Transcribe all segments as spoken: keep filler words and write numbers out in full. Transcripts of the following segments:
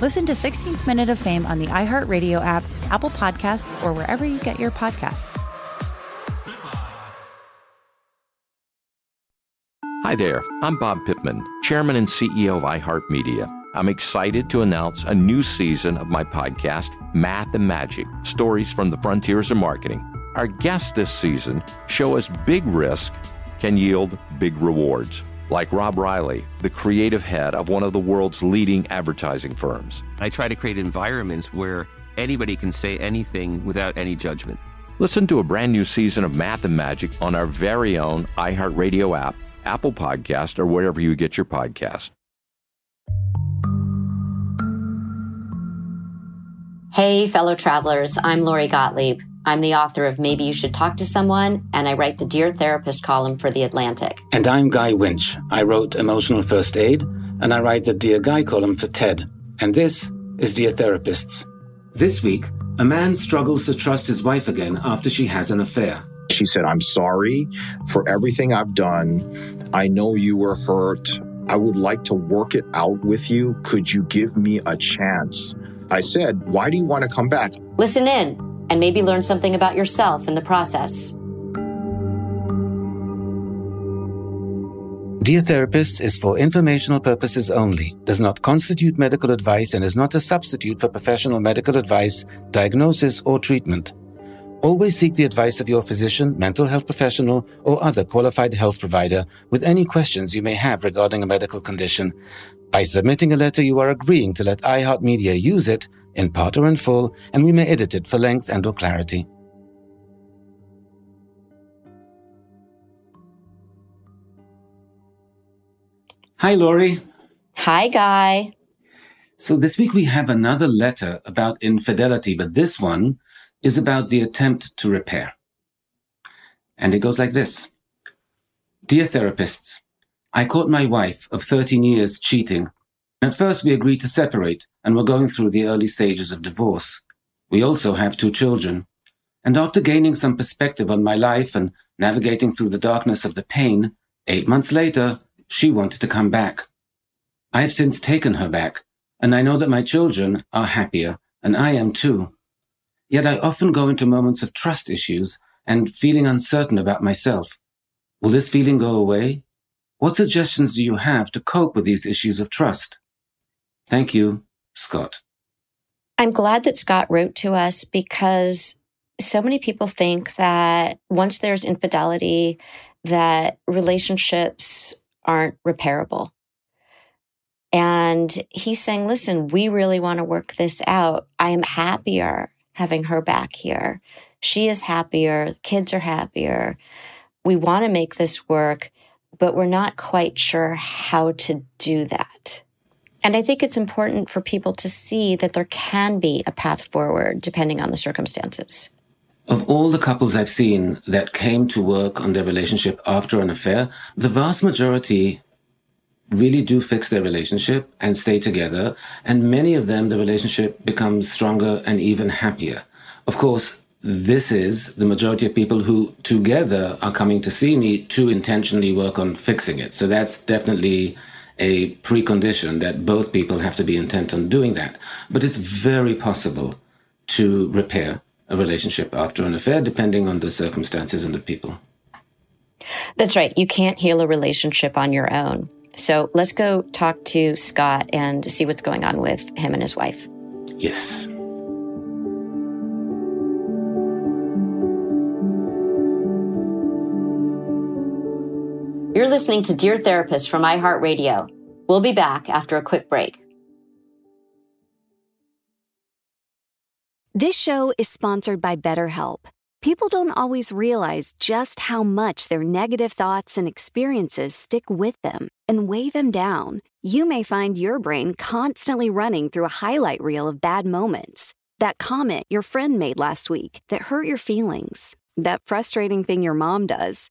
Listen to sixteenth Minute of Fame on the iHeartRadio app, Apple Podcasts, or wherever you get your podcasts. Hi there, I'm Bob Pittman, Chairman and C E O of iHeartMedia. I'm excited to announce a new season of my podcast, Math and Magic, Stories from the Frontiers of Marketing. Our guests this season show us big risk can yield big rewards, like Rob Riley, the creative head of one of the world's leading advertising firms. I try to create environments where anybody can say anything without any judgment. Listen to a brand new season of Math and Magic on our very own iHeartRadio app, Apple Podcast, or wherever you get your podcast. Hey, fellow travelers, I'm Lori Gottlieb. I'm the author of Maybe You Should Talk to Someone, and I write the Dear Therapist column for The Atlantic. And I'm Guy Winch. I wrote Emotional First Aid, and I write the Dear Guy column for Ted. And this is Dear Therapists. This week, a man struggles to trust his wife again after she has an affair. She said, "I'm sorry for everything I've done. I know you were hurt. I would like to work it out with you. Could you give me a chance?" I said, "Why do you want to come back?" Listen in and maybe learn something about yourself in the process. Dear Therapists is for informational purposes only, does not constitute medical advice, and is not a substitute for professional medical advice, diagnosis, or treatment. Always seek the advice of your physician, mental health professional, or other qualified health provider with any questions you may have regarding a medical condition. By submitting a letter, you are agreeing to let iHeartMedia use it, in part or in full, and we may edit it for length and or clarity. Hi, Lori. Hi, Guy. So this week we have another letter about infidelity, but this one is about the attempt to repair. And it goes like this. Dear Therapists, I caught my wife of thirteen years cheating. At first, we agreed to separate and were going through the early stages of divorce. We also have two children. And after gaining some perspective on my life and navigating through the darkness of the pain, eight months later, she wanted to come back. I have since taken her back, and I know that my children are happier, and I am too. Yet I often go into moments of trust issues and feeling uncertain about myself. Will this feeling go away? What suggestions do you have to cope with these issues of trust? Thank you, Scott. I'm glad that Scott wrote to us, because so many people think that once there's infidelity, that relationships aren't repairable. And he's saying, listen, we really want to work this out. I am happier having her back here. She is happier. Kids are happier. We want to make this work, but we're not quite sure how to do that. And I think it's important for people to see that there can be a path forward depending on the circumstances. Of all the couples I've seen that came to work on their relationship after an affair, the vast majority really do fix their relationship and stay together. And many of them, the relationship becomes stronger and even happier. Of course, this is the majority of people who together are coming to see me to intentionally work on fixing it. So that's definitely a precondition that both people have to be intent on doing that. But it's very possible to repair a relationship after an affair, depending on the circumstances and the people. That's right. You can't heal a relationship on your own. So let's go talk to Scott and see what's going on with him and his wife. Yes. You're listening to Dear Therapist from iHeartRadio. We'll be back after a quick break. This show is sponsored by BetterHelp. People don't always realize just how much their negative thoughts and experiences stick with them and weigh them down. You may find your brain constantly running through a highlight reel of bad moments. That comment your friend made last week that hurt your feelings, that frustrating thing your mom does,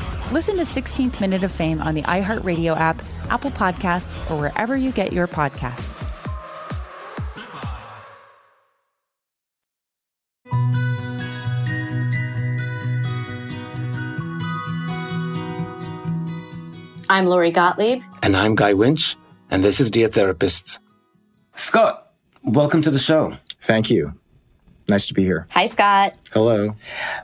Listen to sixteenth Minute of Fame on the iHeartRadio app, Apple Podcasts, or wherever you get your podcasts. I'm Lori Gottlieb. And I'm Guy Winch, and this is Dear Therapists. Scott, welcome to the show. Thank you. Nice to be here. Hi, Scott. Hello.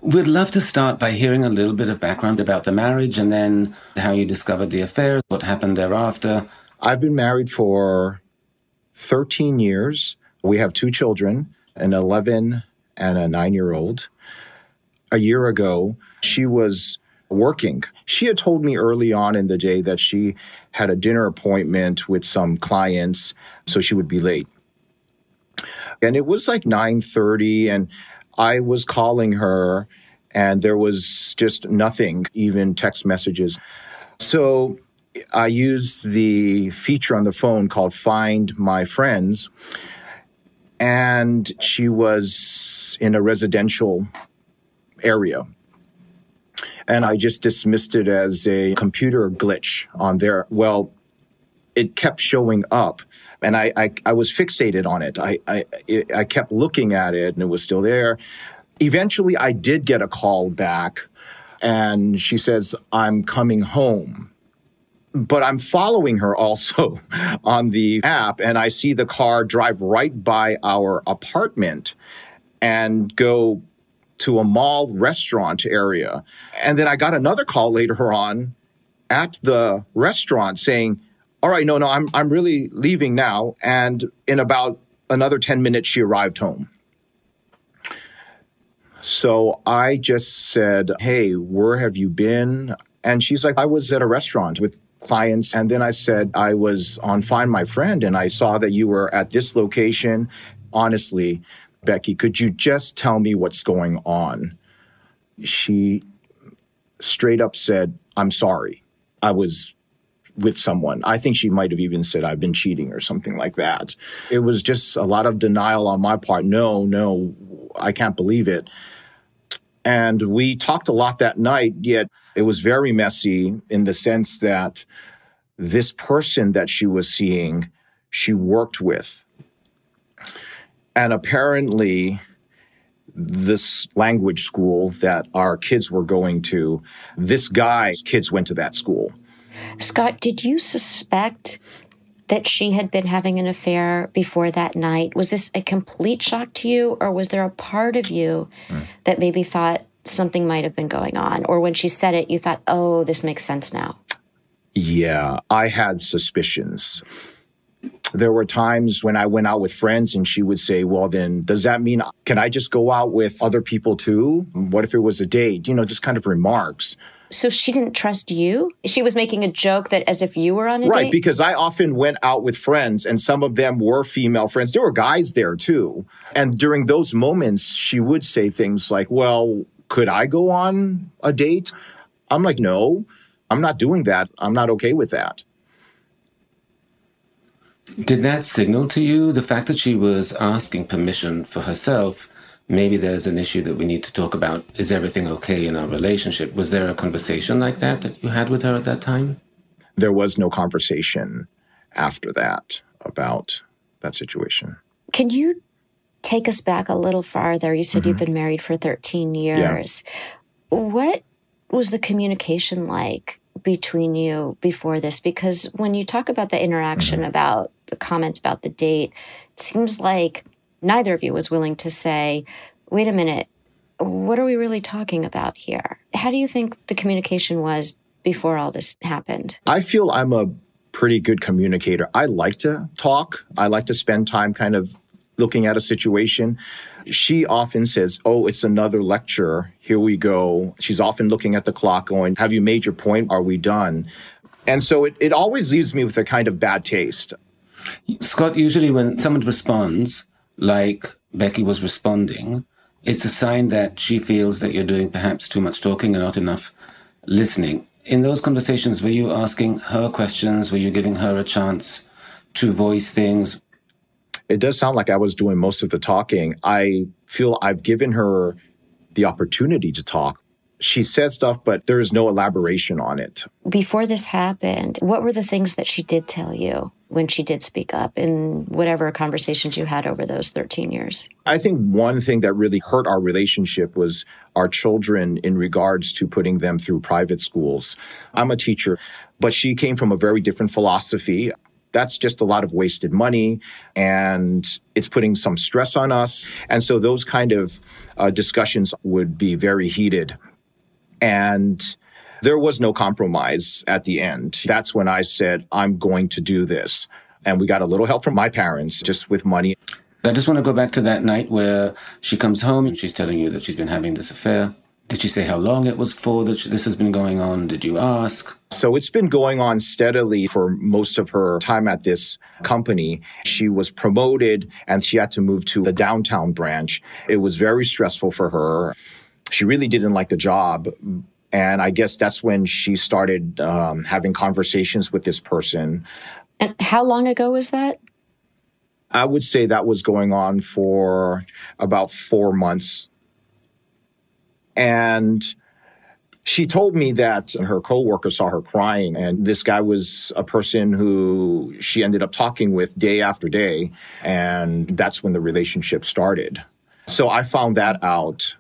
We'd love to start by hearing a little bit of background about the marriage and then how you discovered the affair, what happened thereafter. I've been married for thirteen years. We have two children, an eleven and a nine-year-old. A year ago, she was working. She had told me early on in the day that she had a dinner appointment with some clients, so she would be late. And it was like nine thirty, and I was calling her, and there was just nothing, even text messages. So I used the feature on the phone called Find My Friends, and she was in a residential area. And I just dismissed it as a computer glitch on there. Well, it kept showing up. And I, I, I was fixated on it. I, I, I kept looking at it, and it was still there. Eventually, I did get a call back, and she says, "I'm coming home." But I'm following her also on the app, and I see the car drive right by our apartment and go to a mall restaurant area. And then I got another call later on at the restaurant saying, "All right, no, no, I'm I'm really leaving now." And in about another ten minutes, she arrived home. So I just said, "Hey, where have you been?" And she's like, "I was at a restaurant with clients." And then I said, "I was on Find My Friend, and I saw that you were at this location. Honestly, Becky, could you just tell me what's going on?" She straight up said, "I'm sorry. I was with someone." I think she might have even said, "I've been cheating" or something like that. It was just a lot of denial on my part. No, no, I can't believe it. And we talked a lot that night, yet it was very messy in the sense that this person that she was seeing, she worked with. And apparently, this language school that our kids were going to, this guy's kids went to that school. Scott, did you suspect that she had been having an affair before that night? Was this a complete shock to you, or was there a part of you mm. that maybe thought something might have been going on? Or when she said it, you thought, "Oh, this makes sense now"? Yeah, I had suspicions. there were times when I went out with friends and she would say, well, then does that mean, can I just go out with other people too? What if it was a date? You know, just kind of remarks. So she didn't trust you? She was making a joke that as if you were on a right, date? Right, because I often went out with friends and some of them were female friends. There were guys there too. And during those moments, she would say things like, well, could I go on a date? I'm like, no, I'm not doing that. I'm not okay with that. Did that signal to you the fact that she was asking permission for herself? Maybe there's an issue that we need to talk about. Is everything okay in our relationship? Was there a conversation like that that you had with her at that time? There was no conversation after that about that situation. Can you take us back a little farther? You said mm-hmm. you've been married for thirteen years. Yeah. What was the communication like between you before this? Because when you talk about the interaction, mm-hmm. about the comment about the date, it seems like neither of you was willing to say, wait a minute, what are we really talking about here? How do you think the communication was before all this happened? I feel I'm a pretty good communicator. I like to talk. I like to spend time kind of looking at a situation. She often says, oh, it's another lecture. Here we go. She's often looking at the clock going, have you made your point? Are we done? And so it, it always leaves me with a kind of bad taste. Scott, usually when someone responds, like Becky was responding, it's a sign that she feels that you're doing perhaps too much talking and not enough listening. In those conversations, were you asking her questions? Were you giving her a chance to voice things? It does sound like I was doing most of the talking. I feel I've given her the opportunity to talk. She said stuff, but there is no elaboration on it. Before this happened, what were the things that she did tell you when she did speak up in whatever conversations you had over those thirteen years? I think one thing that really hurt our relationship was our children in regards to putting them through private schools. I'm a teacher, but she came from a very different philosophy. That's just a lot of wasted money, and it's putting some stress on us. And so those kind of uh, discussions would be very heated. And there was no compromise at the end. That's when I said, I'm going to do this. And we got a little help from my parents, just with money. I just want to go back to that night where she comes home and she's telling you that she's been having this affair. Did she say how long it was for that this has been going on? Did you ask? So it's been going on steadily for most of her time at this company. She was promoted and she had to move to the downtown branch. It was very stressful for her. She really didn't like the job. And I guess that's when she started um, having conversations with this person. And how long ago was that? I would say that was going on for about four months. And she told me that her coworker saw her crying. And this guy was a person who she ended up talking with day after day. And that's when the relationship started. So I found that out.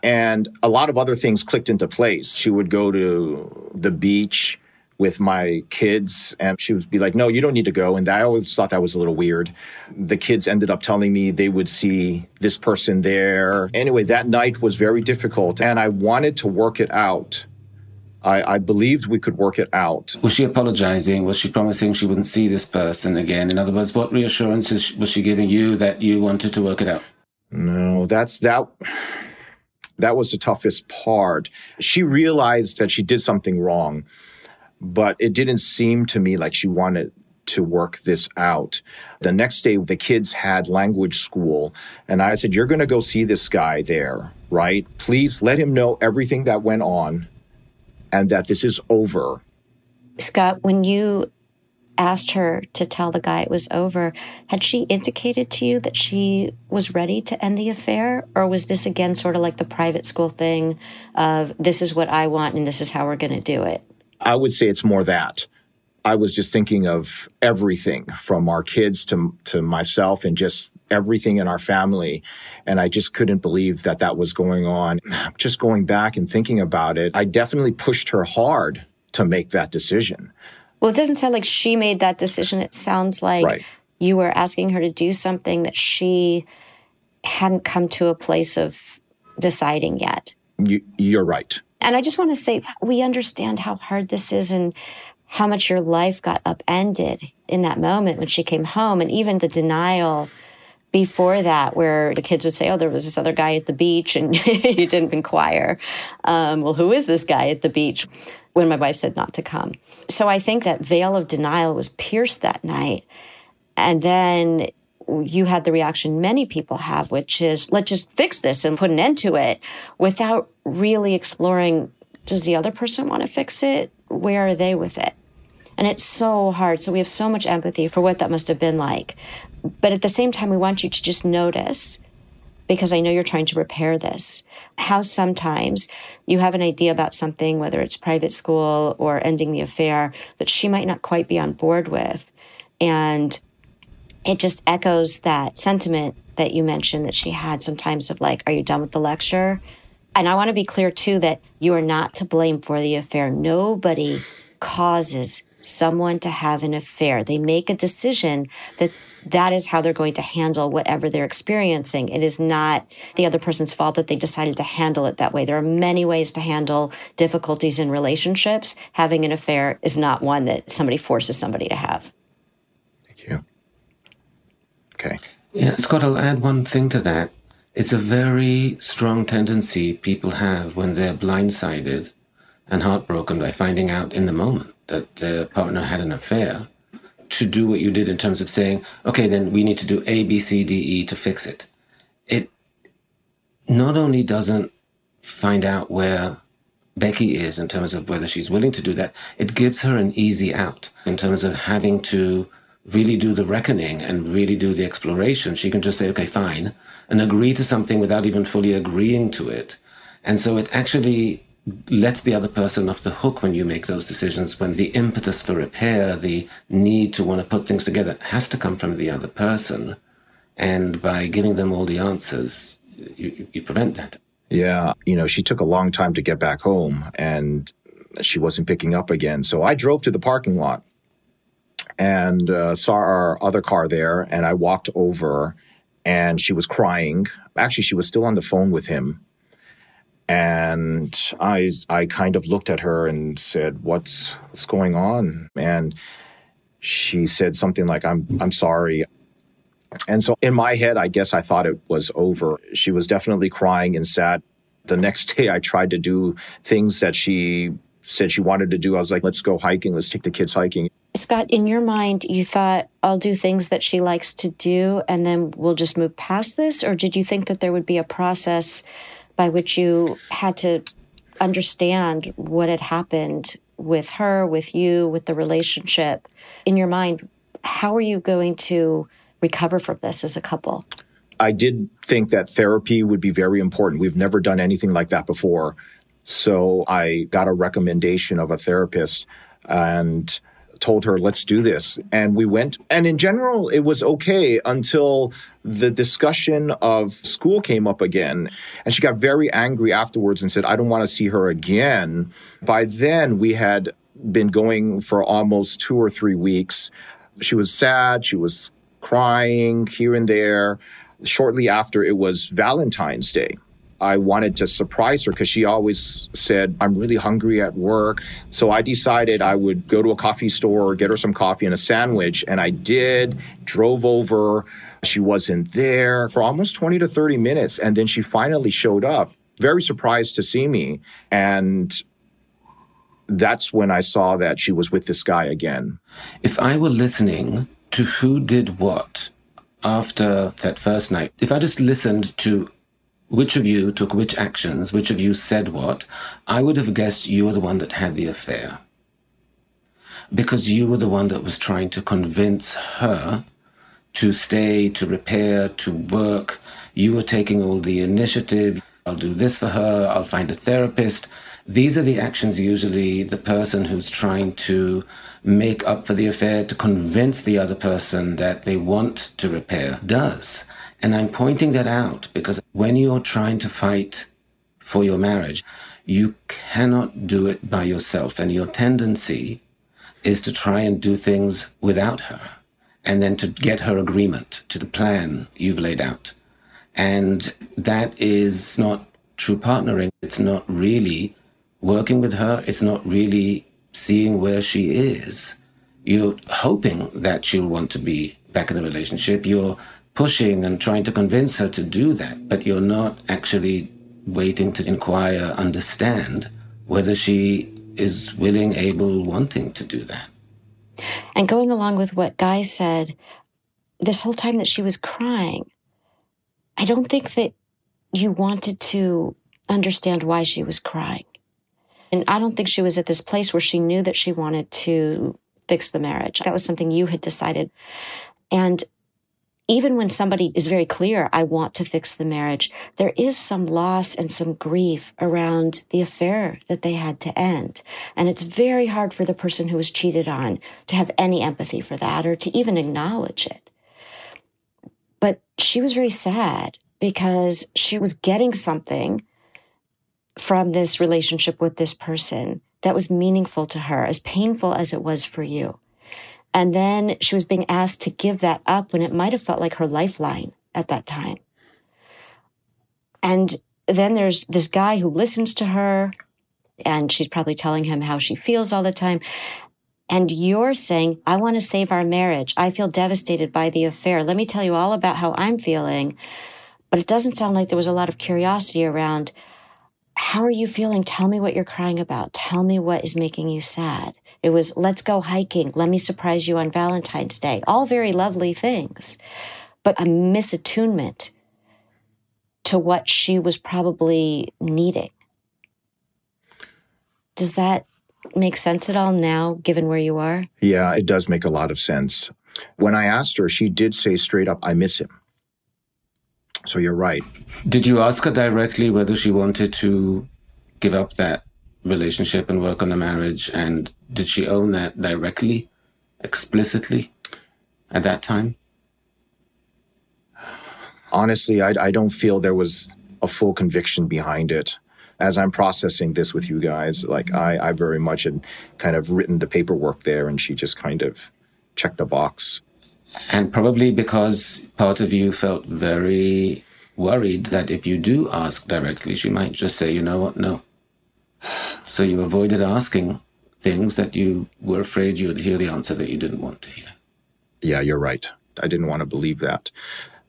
And a lot of other things clicked into place. She would go to the beach with my kids, and she would be like, no, you don't need to go. And I always thought that was a little weird. The kids ended up telling me they would see this person there. Anyway, that night was very difficult, and I wanted to work it out. I, I believed we could work it out. Was she apologizing? Was she promising she wouldn't see this person again? In other words, what reassurances was she giving you that you wanted to work it out? No, that's... that. That was the toughest part. She realized that she did something wrong, but it didn't seem to me like she wanted to work this out. The next day, the kids had language school, and I said, you're going to go see this guy there, right? Please let him know everything that went on and that this is over. Scott, when you asked her to tell the guy it was over, had she indicated to you that she was ready to end the affair? Or was this, again, sort of like the private school thing of this is what I want and this is how we're going to do it? I would say it's more that. I was just thinking of everything from our kids to to myself and just everything in our family. And I just couldn't believe that that was going on. Just going back and thinking about it, I definitely pushed her hard to make that decision. Well, it doesn't sound like she made that decision. It sounds like right. You were asking her to do something that she hadn't come to a place of deciding yet. You, you're right. And I just want to say, we understand how hard this is and how much your life got upended in that moment when she came home. And even the denial before that, where the kids would say, oh, there was this other guy at the beach and you didn't inquire. Um, well, who is this guy at the beach? When my wife said not to come. So I think that veil of denial was pierced that night. And then you had the reaction many people have, which is, let's just fix this and put an end to it without really exploring, does the other person want to fix it? Where are they with it? And it's so hard. So we have so much empathy for what that must have been like. But at the same time, we want you to just notice, because I know you're trying to repair this, how sometimes you have an idea about something, whether it's private school or ending the affair, that she might not quite be on board with. And it just echoes that sentiment that you mentioned that she had sometimes of like, are you done with the lecture? And I want to be clear, too, that you are not to blame for the affair. Nobody causes someone to have an affair. They make a decision that that is how they're going to handle whatever they're experiencing. It is not the other person's fault that they decided to handle it that way. There are many ways to handle difficulties in relationships. Having an affair is not one that somebody forces somebody to have. Thank you. Okay. Yeah, Scott, I'll add one thing to that. It's a very strong tendency people have when they're blindsided and heartbroken by finding out in the moment that their partner had an affair, to do what you did in terms of saying, okay, then we need to do A, B, C, D, E to fix it. It not only doesn't find out where Becky is in terms of whether she's willing to do that, it gives her an easy out in terms of having to really do the reckoning and really do the exploration. She can just say, okay, fine, and agree to something without even fully agreeing to it. And so it actually lets the other person off the hook when you make those decisions, when the impetus for repair, the need to want to put things together, has to come from the other person. And by giving them all the answers, you, you prevent that. Yeah. You know, she took a long time to get back home and she wasn't picking up again. So I drove to the parking lot and uh, saw our other car there, and I walked over and she was crying. Actually, she was still on the phone with him. And I I kind of looked at her and said, what's, what's going on? And she said something like, I'm I'm sorry. And so in my head, I guess I thought it was over. She was definitely crying and sad. The next day, I tried to do things that she said she wanted to do. I was like, let's go hiking. Let's take the kids hiking. Scott, in your mind, you thought, I'll do things that she likes to do, and then we'll just move past this? Or did you think that there would be a process by which you had to understand what had happened with her, with you, with the relationship? In your mind, how are you going to recover from this as a couple? I did think that therapy would be very important. We've never done anything like that before. So I got a recommendation of a therapist and told her, let's do this. And we went. And in general, it was okay until the discussion of school came up again. And she got very angry afterwards and said, I don't want to see her again. By then, we had been going for almost two or three weeks. She was sad. She was crying here and there. Shortly after, it was Valentine's Day. I wanted to surprise her because she always said, I'm really hungry at work. So I decided I would go to a coffee store, get her some coffee and a sandwich. And I did, drove over. She wasn't there for almost twenty to thirty minutes. And then she finally showed up, very surprised to see me. And that's when I saw that she was with this guy again. If I were listening to who did what after that first night, if I just listened to which of you took which actions, which of you said what, I would have guessed you were the one that had the affair. Because you were the one that was trying to convince her to stay, to repair, to work. You were taking all the initiative. I'll do this for her. I'll find a therapist. These are the actions usually the person who's trying to make up for the affair, to convince the other person that they want to repair, does. And I'm pointing that out because when you're trying to fight for your marriage, you cannot do it by yourself. And your tendency is to try and do things without her and then to get her agreement to the plan you've laid out. And that is not true partnering. It's not really working with her. It's not really seeing where she is. You're hoping that she'll want to be back in the relationship. You're pushing and trying to convince her to do that, but you're not actually waiting to inquire, understand whether she is willing, able, wanting to do that. And going along with what Guy said, this whole time that she was crying, I don't think that you wanted to understand why she was crying. And I don't think she was at this place where she knew that she wanted to fix the marriage. That was something you had decided. And even when somebody is very clear, I want to fix the marriage, there is some loss and some grief around the affair that they had to end. And it's very hard for the person who was cheated on to have any empathy for that or to even acknowledge it. But she was very sad because she was getting something from this relationship with this person that was meaningful to her, as painful as it was for you. And then she was being asked to give that up when it might have felt like her lifeline at that time. And then there's this guy who listens to her, and she's probably telling him how she feels all the time. And you're saying, I want to save our marriage. I feel devastated by the affair. Let me tell you all about how I'm feeling. But it doesn't sound like there was a lot of curiosity around, how are you feeling? Tell me what you're crying about. Tell me what is making you sad. It was, let's go hiking. Let me surprise you on Valentine's Day. All very lovely things, but a misattunement to what she was probably needing. Does that make sense at all now, given where you are? Yeah, it does make a lot of sense. When I asked her, she did say straight up, I miss him. So you're right. Did you ask her directly whether she wanted to give up that relationship and work on the marriage? And did she own that directly, explicitly at that time? Honestly, I, I don't feel there was a full conviction behind it. As I'm processing this with you guys, like I, I very much had kind of written the paperwork there, and she just kind of checked a box. And probably because part of you felt very worried that if you do ask directly, she might just say, you know what, no. So you avoided asking things that you were afraid you would hear the answer that you didn't want to hear. Yeah, you're right. I didn't want to believe that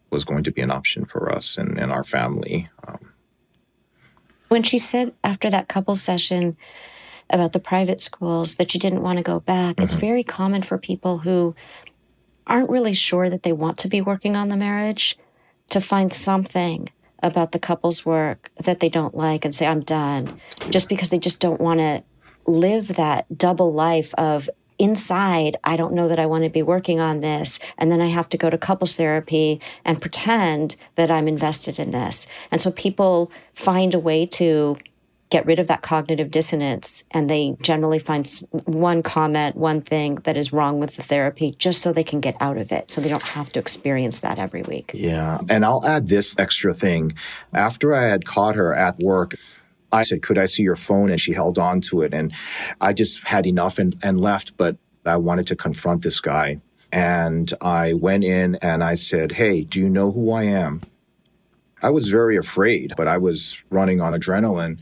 was going to be an option for us and, and our family. Um, when she said after that couple session about the private schools that she didn't want to go back, mm-hmm. It's very common for people who aren't really sure that they want to be working on the marriage to find something about the couple's work that they don't like and say, I'm done, just because they just don't want to live that double life of inside, I don't know that I want to be working on this, and then I have to go to couples therapy and pretend that I'm invested in this. And so people find a way to get rid of that cognitive dissonance, and they generally find one comment, one thing that is wrong with the therapy just so they can get out of it, so they don't have to experience that every week. Yeah, and I'll add this extra thing. After I had caught her at work, I said, could I see your phone? And she held on to it, and I just had enough and, and left, but I wanted to confront this guy. And I went in and I said, hey, do you know who I am? I was very afraid, but I was running on adrenaline.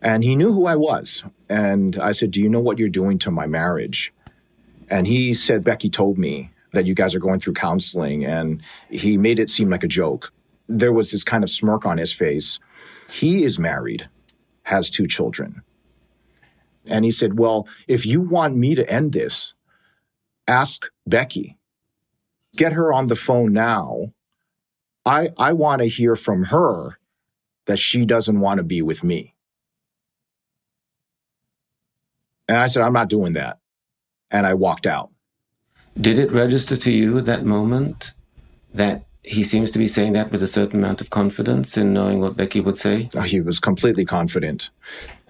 And he knew who I was. And I said, do you know what you're doing to my marriage? And he said, Becky told me that you guys are going through counseling. And he made it seem like a joke. There was this kind of smirk on his face. He is married, has two children. And he said, well, if you want me to end this, ask Becky. Get her on the phone now. I, I want to hear from her that she doesn't want to be with me. And I said, I'm not doing that. And I walked out. Did it register to you at that moment that he seems to be saying that with a certain amount of confidence in knowing what Becky would say? Oh, he was completely confident.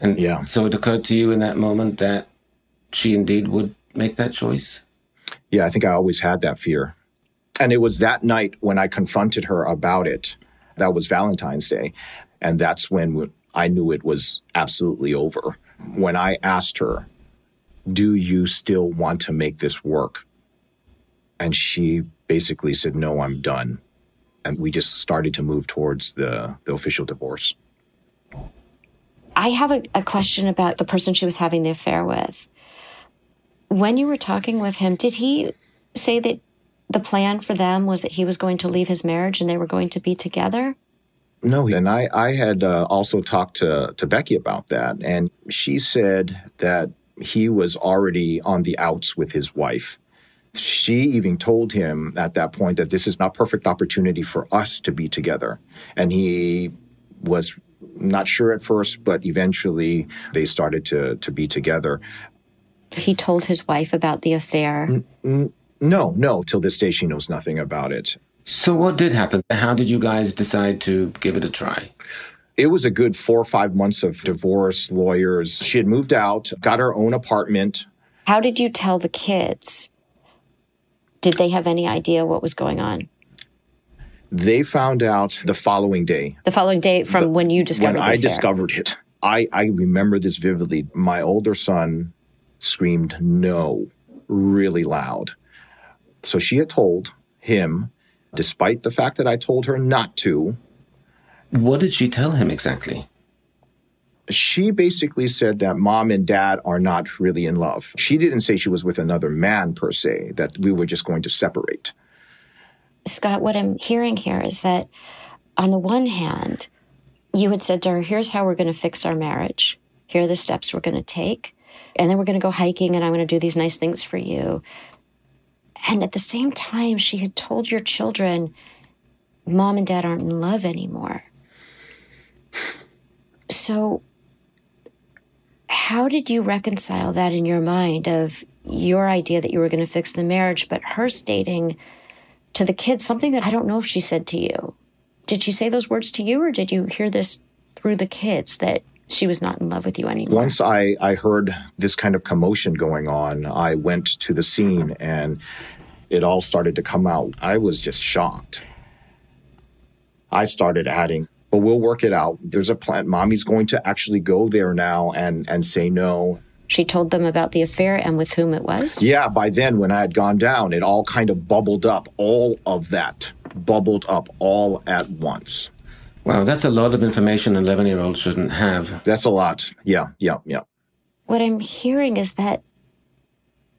And yeah. So it occurred to you in that moment that she indeed would make that choice? Yeah, I think I always had that fear. And it was that night when I confronted her about it. That was Valentine's Day. And that's when I knew it was absolutely over. When I asked her, do you still want to make this work? And she basically said, no, I'm done. And we just started to move towards the, the official divorce. I have a, a question about the person she was having the affair with. When you were talking with him, did he say that the plan for them was that he was going to leave his marriage and they were going to be together? No, and I, I had uh, also talked to, to Becky about that, and she said that he was already on the outs with his wife. She even told him at that point that this is not a perfect opportunity for us to be together. And he was not sure at first, but eventually they started to, to be together. He told his wife about the affair? N- n- no, no. Till this day, she knows nothing about it. So what did happen? How did you guys decide to give it a try? It was a good four or five months of divorce, lawyers. She had moved out, got her own apartment. How did you tell the kids? Did they have any idea what was going on? They found out the following day. The following day from the, when you discovered it? When I affair. discovered it. I, I remember this vividly. My older son screamed no really loud. So she had told him, despite the fact that I told her not to. What did she tell him exactly? She basically said that mom and dad are not really in love. She didn't say she was with another man per se, that we were just going to separate. Scott, what I'm hearing here is that on the one hand, you had said to her, here's how we're going to fix our marriage. Here are the steps we're going to take. And then we're going to go hiking and I'm going to do these nice things for you. And at the same time, she had told your children, mom and dad aren't in love anymore. So how did you reconcile that in your mind of your idea that you were going to fix the marriage, but her stating to the kids something that I don't know if she said to you? Did she say those words to you, or did you hear this through the kids that she was not in love with you anymore? Once I, I heard this kind of commotion going on, I went to the scene and it all started to come out. I was just shocked. I started adding, but we'll work it out. There's a plan. Mommy's going to actually go there now and, and say no. She told them about the affair and with whom it was? Yeah, by then when I had gone down, it all kind of bubbled up. All of that bubbled up all at once. Wow, that's a lot of information an eleven-year-old shouldn't have. That's a lot. Yeah, yeah, yeah. What I'm hearing is that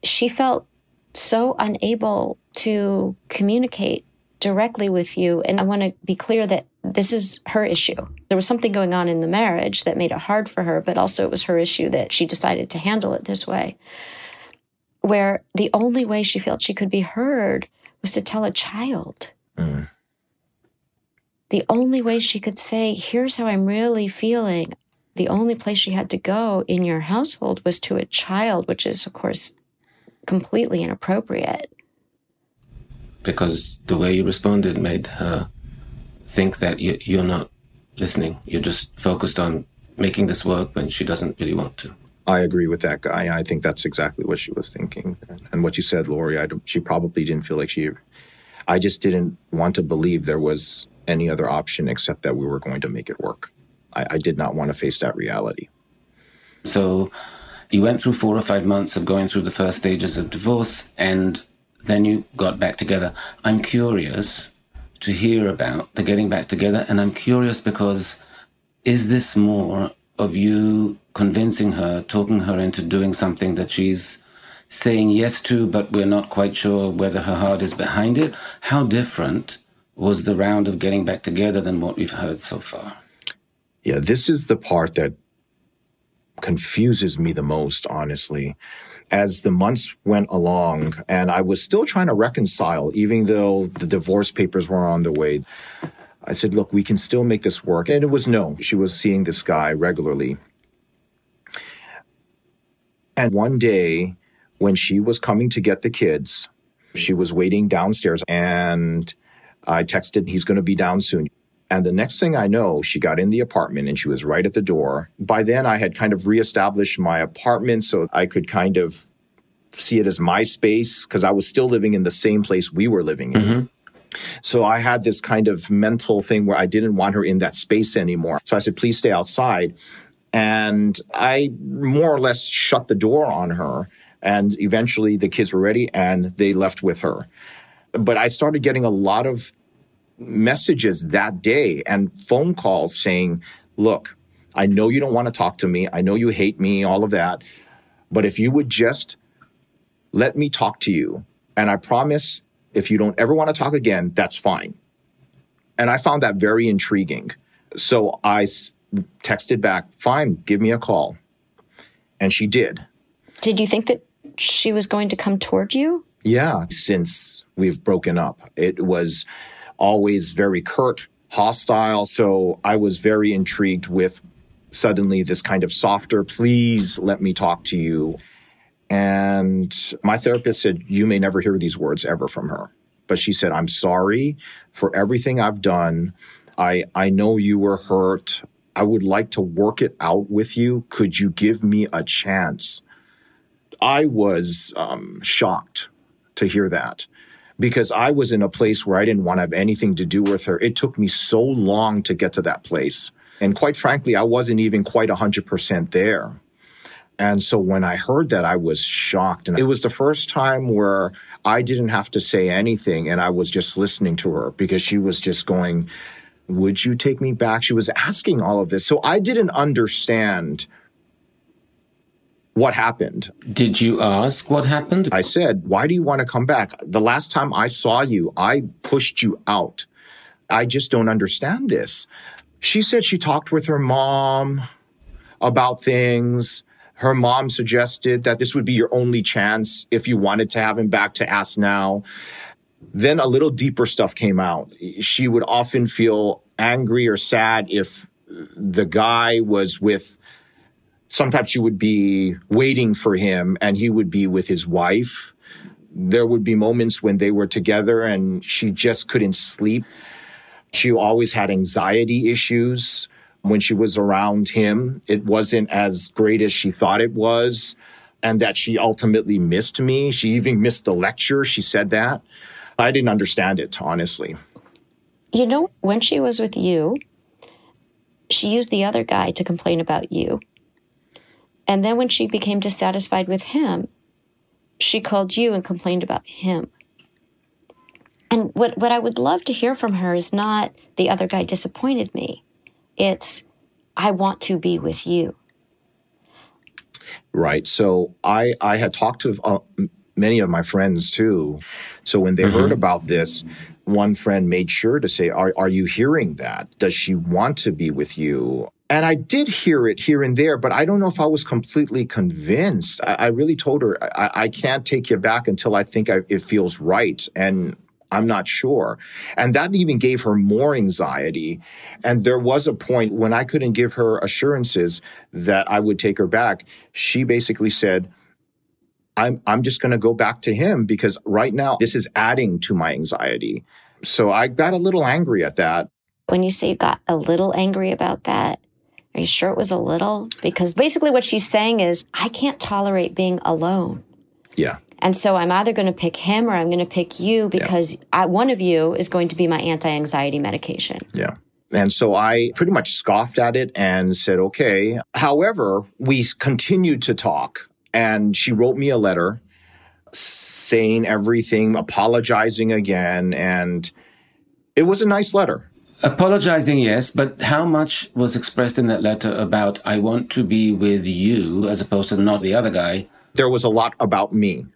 she felt so unable to communicate directly with you. And I want to be clear that this is her issue. There was something going on in the marriage that made it hard for her, but also it was her issue that she decided to handle it this way, where the only way she felt she could be heard was to tell a child. Mm. The only way she could say, here's how I'm really feeling, the only place she had to go in your household was to a child, which is, of course, completely inappropriate. Because the way you responded made her think that you, you're not listening. You're just focused on making this work when she doesn't really want to. I agree with that, Guy. I think that's exactly what she was thinking. And what you said, Lori, I don't, she probably didn't feel like she... I just didn't want to believe there was any other option except that we were going to make it work. I, I did not want to face that reality. So you went through four or five months of going through the first stages of divorce, and then you got back together. I'm curious to hear about the getting back together, and I'm curious because is this more of you convincing her, talking her into doing something that she's saying yes to, but we're not quite sure whether her heart is behind it? How different was the round of getting back together than what we've heard so far? Yeah, this is the part that confuses me the most, honestly. As the months went along, and I was still trying to reconcile, even though the divorce papers were on the way, I said, look, we can still make this work. And it was no. She was seeing this guy regularly. And one day, when she was coming to get the kids, she was waiting downstairs, and I texted, he's going to be down soon. And the next thing I know, she got in the apartment and she was right at the door. By then, I had kind of reestablished my apartment so I could kind of see it as my space because I was still living in the same place we were living in. Mm-hmm. So I had this kind of mental thing where I didn't want her in that space anymore. So I said, please stay outside. And I more or less shut the door on her. And eventually the kids were ready and they left with her. But I started getting a lot of messages that day and phone calls saying, look, I know you don't want to talk to me. I know you hate me, all of that. But if you would just let me talk to you. And I promise if you don't ever want to talk again, that's fine. And I found that very intriguing. So I texted back, fine, give me a call. And she did. Did you think that she was going to come toward you? Yeah, since we've broken up. It was always very curt, hostile. So I was very intrigued with suddenly this kind of softer, please let me talk to you. And my therapist said, you may never hear these words ever from her. But she said, I'm sorry for everything I've done. I I know you were hurt. I would like to work it out with you. Could you give me a chance? I was um, shocked to hear that because I was in a place where I didn't want to have anything to do with her. It took me so long to get to that place. And quite frankly, I wasn't even quite one hundred percent there. And so when I heard that, I was shocked. And it was the first time where I didn't have to say anything. And I was just listening to her because she was just going, would you take me back? She was asking all of this. So I didn't understand what happened. Did you ask what happened? I said, why do you want to come back? The last time I saw you, I pushed you out. I just don't understand this. She said she talked with her mom about things. Her mom suggested that this would be your only chance if you wanted to have him back to ask now. Then a little deeper stuff came out. She would often feel angry or sad if the guy was with, sometimes she would be waiting for him and he would be with his wife. There would be moments when they were together and she just couldn't sleep. She always had anxiety issues. When she was around him, it wasn't as great as she thought it was, and that she ultimately missed me. She even missed the lecture. She said that. I didn't understand it, honestly. You know, when she was with you, she used the other guy to complain about you. And then when she became dissatisfied with him, she called you and complained about him. And what, what I would love to hear from her is not the other guy disappointed me. It's, I want to be with you. Right. So I, I had talked to uh, many of my friends, too. So when they mm-hmm. heard about this, one friend made sure to say, are, are you hearing that? Does she want to be with you? And I did hear it here and there, but I don't know if I was completely convinced. I, I really told her, I, I can't take you back until I think I, it feels right. And I'm not sure. And that even gave her more anxiety. And there was a point when I couldn't give her assurances that I would take her back. She basically said, I'm, I'm just going to go back to him because right now this is adding to my anxiety. So I got a little angry at that. When you say you got a little angry about that, are you sure it was a little? Because basically what she's saying is, I can't tolerate being alone. Yeah. And so I'm either going to pick him or I'm going to pick you because yeah. I, one of you is going to be my anti-anxiety medication. Yeah. And so I pretty much scoffed at it and said, okay. However, we continued to talk and she wrote me a letter saying everything, apologizing again. And it was a nice letter. Apologizing, yes, but how much was expressed in that letter about I want to be with you as opposed to not the other guy? There was a lot about me.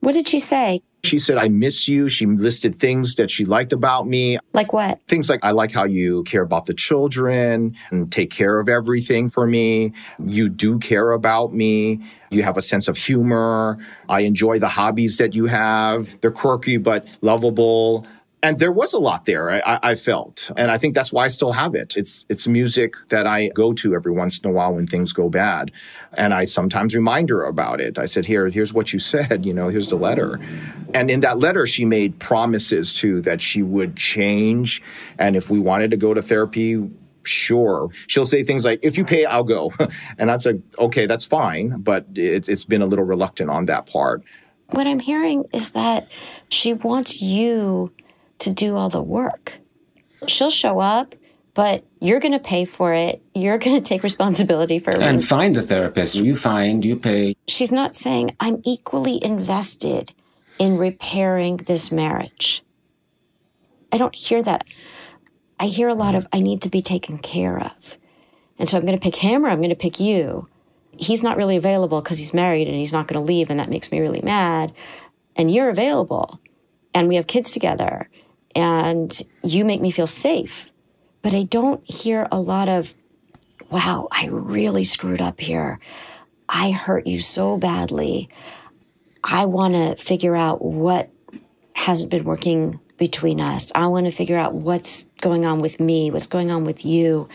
What did she say? She said, I miss you. She listed things that she liked about me. Like what? Things like, I like how you care about the children and take care of everything for me. You do care about me. You have a sense of humor. I enjoy the hobbies that you have. They're quirky, but lovable. And there was a lot there, I, I felt. And I think that's why I still have it. It's it's music that I go to every once in a while when things go bad. And I sometimes remind her about it. I said, here, here's what you said, you know, here's the letter. And in that letter, she made promises, too, that she would change. And if we wanted to go to therapy, sure. She'll say things like, if you pay, I'll go. And I'm like, okay, that's fine. But it, it's been a little reluctant on that part. What I'm hearing is that she wants you to do all the work. She'll show up, but you're going to pay for it. You're going to take responsibility for it. And find a therapist. You find, you pay. She's not saying, I'm equally invested in repairing this marriage. I don't hear that. I hear a lot of, I need to be taken care of. And so I'm going to pick him or I'm going to pick you. he's not really available because he's married and he's not going to leave, and that makes me really mad. And you're available, and we have kids together, and you make me feel safe. But I don't hear a lot of, wow, I really screwed up here. I hurt you so badly. I want to figure out what hasn't been working between us. I want to figure out what's going on with me, what's going on with you.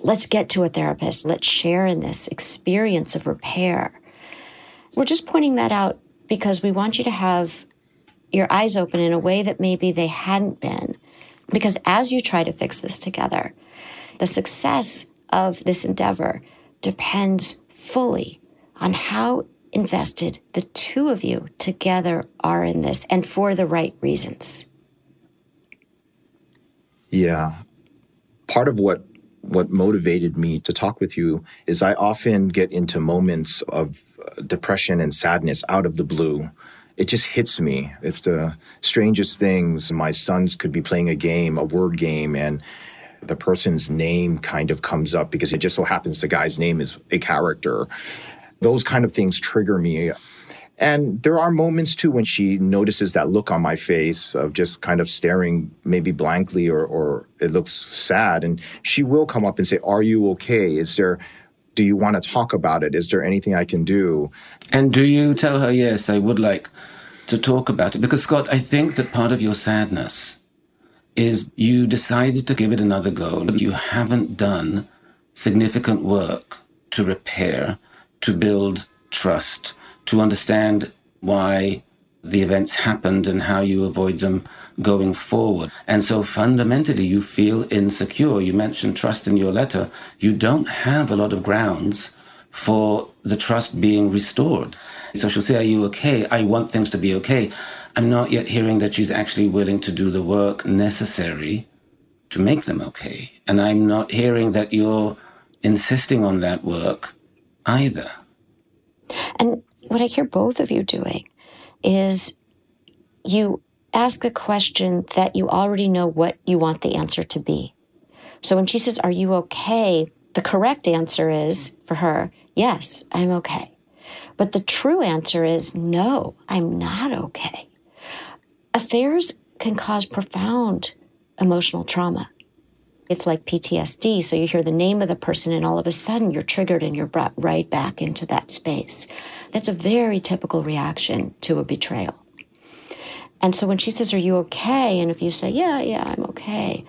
Let's get to a therapist. Let's share in this experience of repair. We're just pointing that out because we want you to have your eyes open in a way that maybe they hadn't been. Because as you try to fix this together, the success of this endeavor depends fully on how invested the two of you together are in this, and for the right reasons. Yeah. Part of what what motivated me to talk with you is I often get into moments of depression and sadness out of the blue. It just hits me. It's the strangest things. My sons could be playing a game, a word game, and the person's name kind of comes up because it just so happens the guy's name is a character. Those kind of things trigger me. And there are moments, too, when she notices that look on my face of just kind of staring maybe blankly or, or it looks sad. And she will come up and say, are you okay? Is there, do you want to talk about it? Is there anything I can do? And do you tell her, yes, I would like to talk about it? Because, Scott, I think that part of your sadness is you decided to give it another go. You haven't done significant work to repair, to build trust, to understand why the events happened and how you avoid them going forward. And so fundamentally, you feel insecure. You mentioned trust in your letter. You don't have a lot of grounds for the trust being restored. So she'll say, are you okay? I want things to be okay. I'm not yet hearing that she's actually willing to do the work necessary to make them okay. And I'm not hearing that you're insisting on that work either. And what I hear both of you doing is you ask a question that you already know what you want the answer to be. So when she says, are you okay? The correct answer is for her, yes, I'm okay. But the true answer is, no, I'm not okay. Affairs can cause profound emotional trauma. It's like P T S D. So you hear the name of the person and all of a sudden you're triggered and you're brought right back into that space. That's a very typical reaction to a betrayal. And so when she says, are you okay? And if you say, yeah, yeah, I'm okay,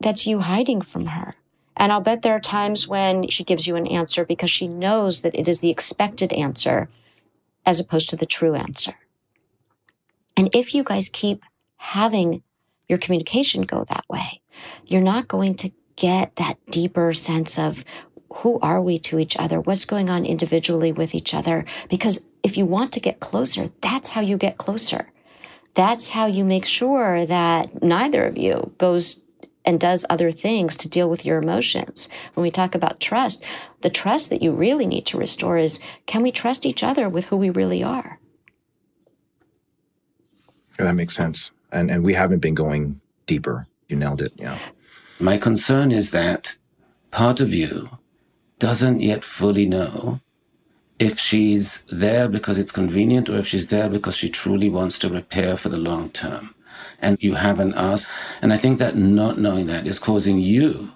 that's you hiding from her. And I'll bet there are times when she gives you an answer because she knows that it is the expected answer as opposed to the true answer. And if you guys keep having your communication go that way, you're not going to get that deeper sense of who are we to each other, what's going on individually with each other. Because if you want to get closer, that's how you get closer. That's how you make sure that neither of you goes and does other things to deal with your emotions. When we talk about trust, the trust that you really need to restore is, can we trust each other with who we really are? Yeah, that makes sense. And and we haven't been going deeper. You nailed it, yeah. My concern is that part of you doesn't yet fully know if she's there because it's convenient or if she's there because she truly wants to repair for the long term. And you haven't asked. And I think that not knowing that is causing you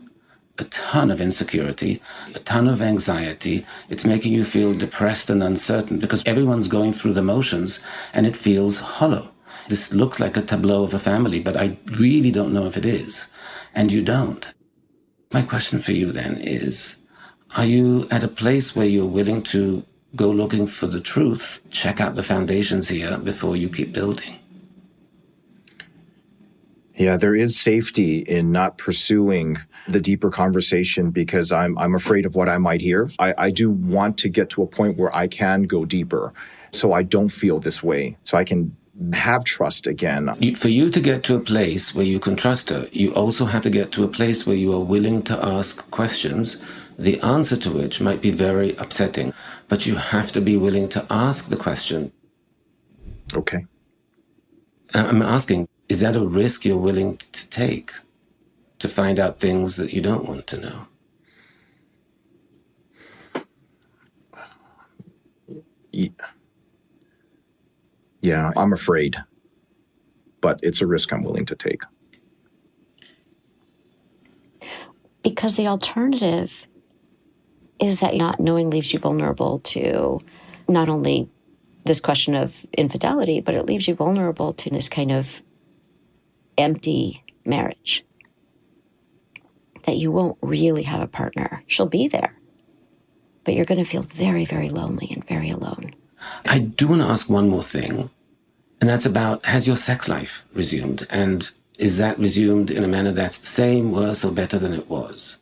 a ton of insecurity, a ton of anxiety. It's making you feel depressed and uncertain because everyone's going through the motions and it feels hollow. This looks like a tableau of a family, but I really don't know if it is. And you don't. My question for you then is, are you at a place where you're willing to go looking for the truth, check out the foundations here before you keep building? Yeah, there is safety in not pursuing the deeper conversation because I'm I'm afraid of what I might hear. I, I do want to get to a point where I can go deeper so I don't feel this way, so I can have trust again. For you to get to a place where you can trust her, you also have to get to a place where you are willing to ask questions, the answer to which might be very upsetting, but you have to be willing to ask the question. Okay. I'm asking, is that a risk you're willing to take to find out things that you don't want to know? yeah, I'm afraid, but it's a risk I'm willing to take. Because the alternative is that not knowing leaves you vulnerable to not only this question of infidelity, but it leaves you vulnerable to this kind of empty marriage, that you won't really have a partner. She'll be there, but you're going to feel very, very lonely and very alone. I do want to ask one more thing, and that's about, has your sex life resumed? And is that resumed in a manner that's the same, worse, or better than it was?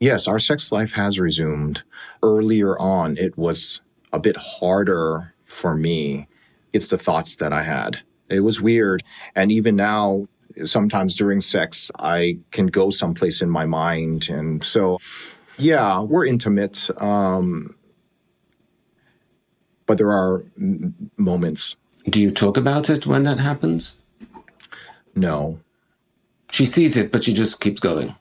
Yes, our sex life has resumed. Earlier on, it was a bit harder for me. It's the thoughts that I had. It was weird. And even now, sometimes during sex, I can go someplace in my mind. And so, yeah, we're intimate. Um, but there are m- moments. Do you talk about it when that happens? No. She sees it, but she just keeps going.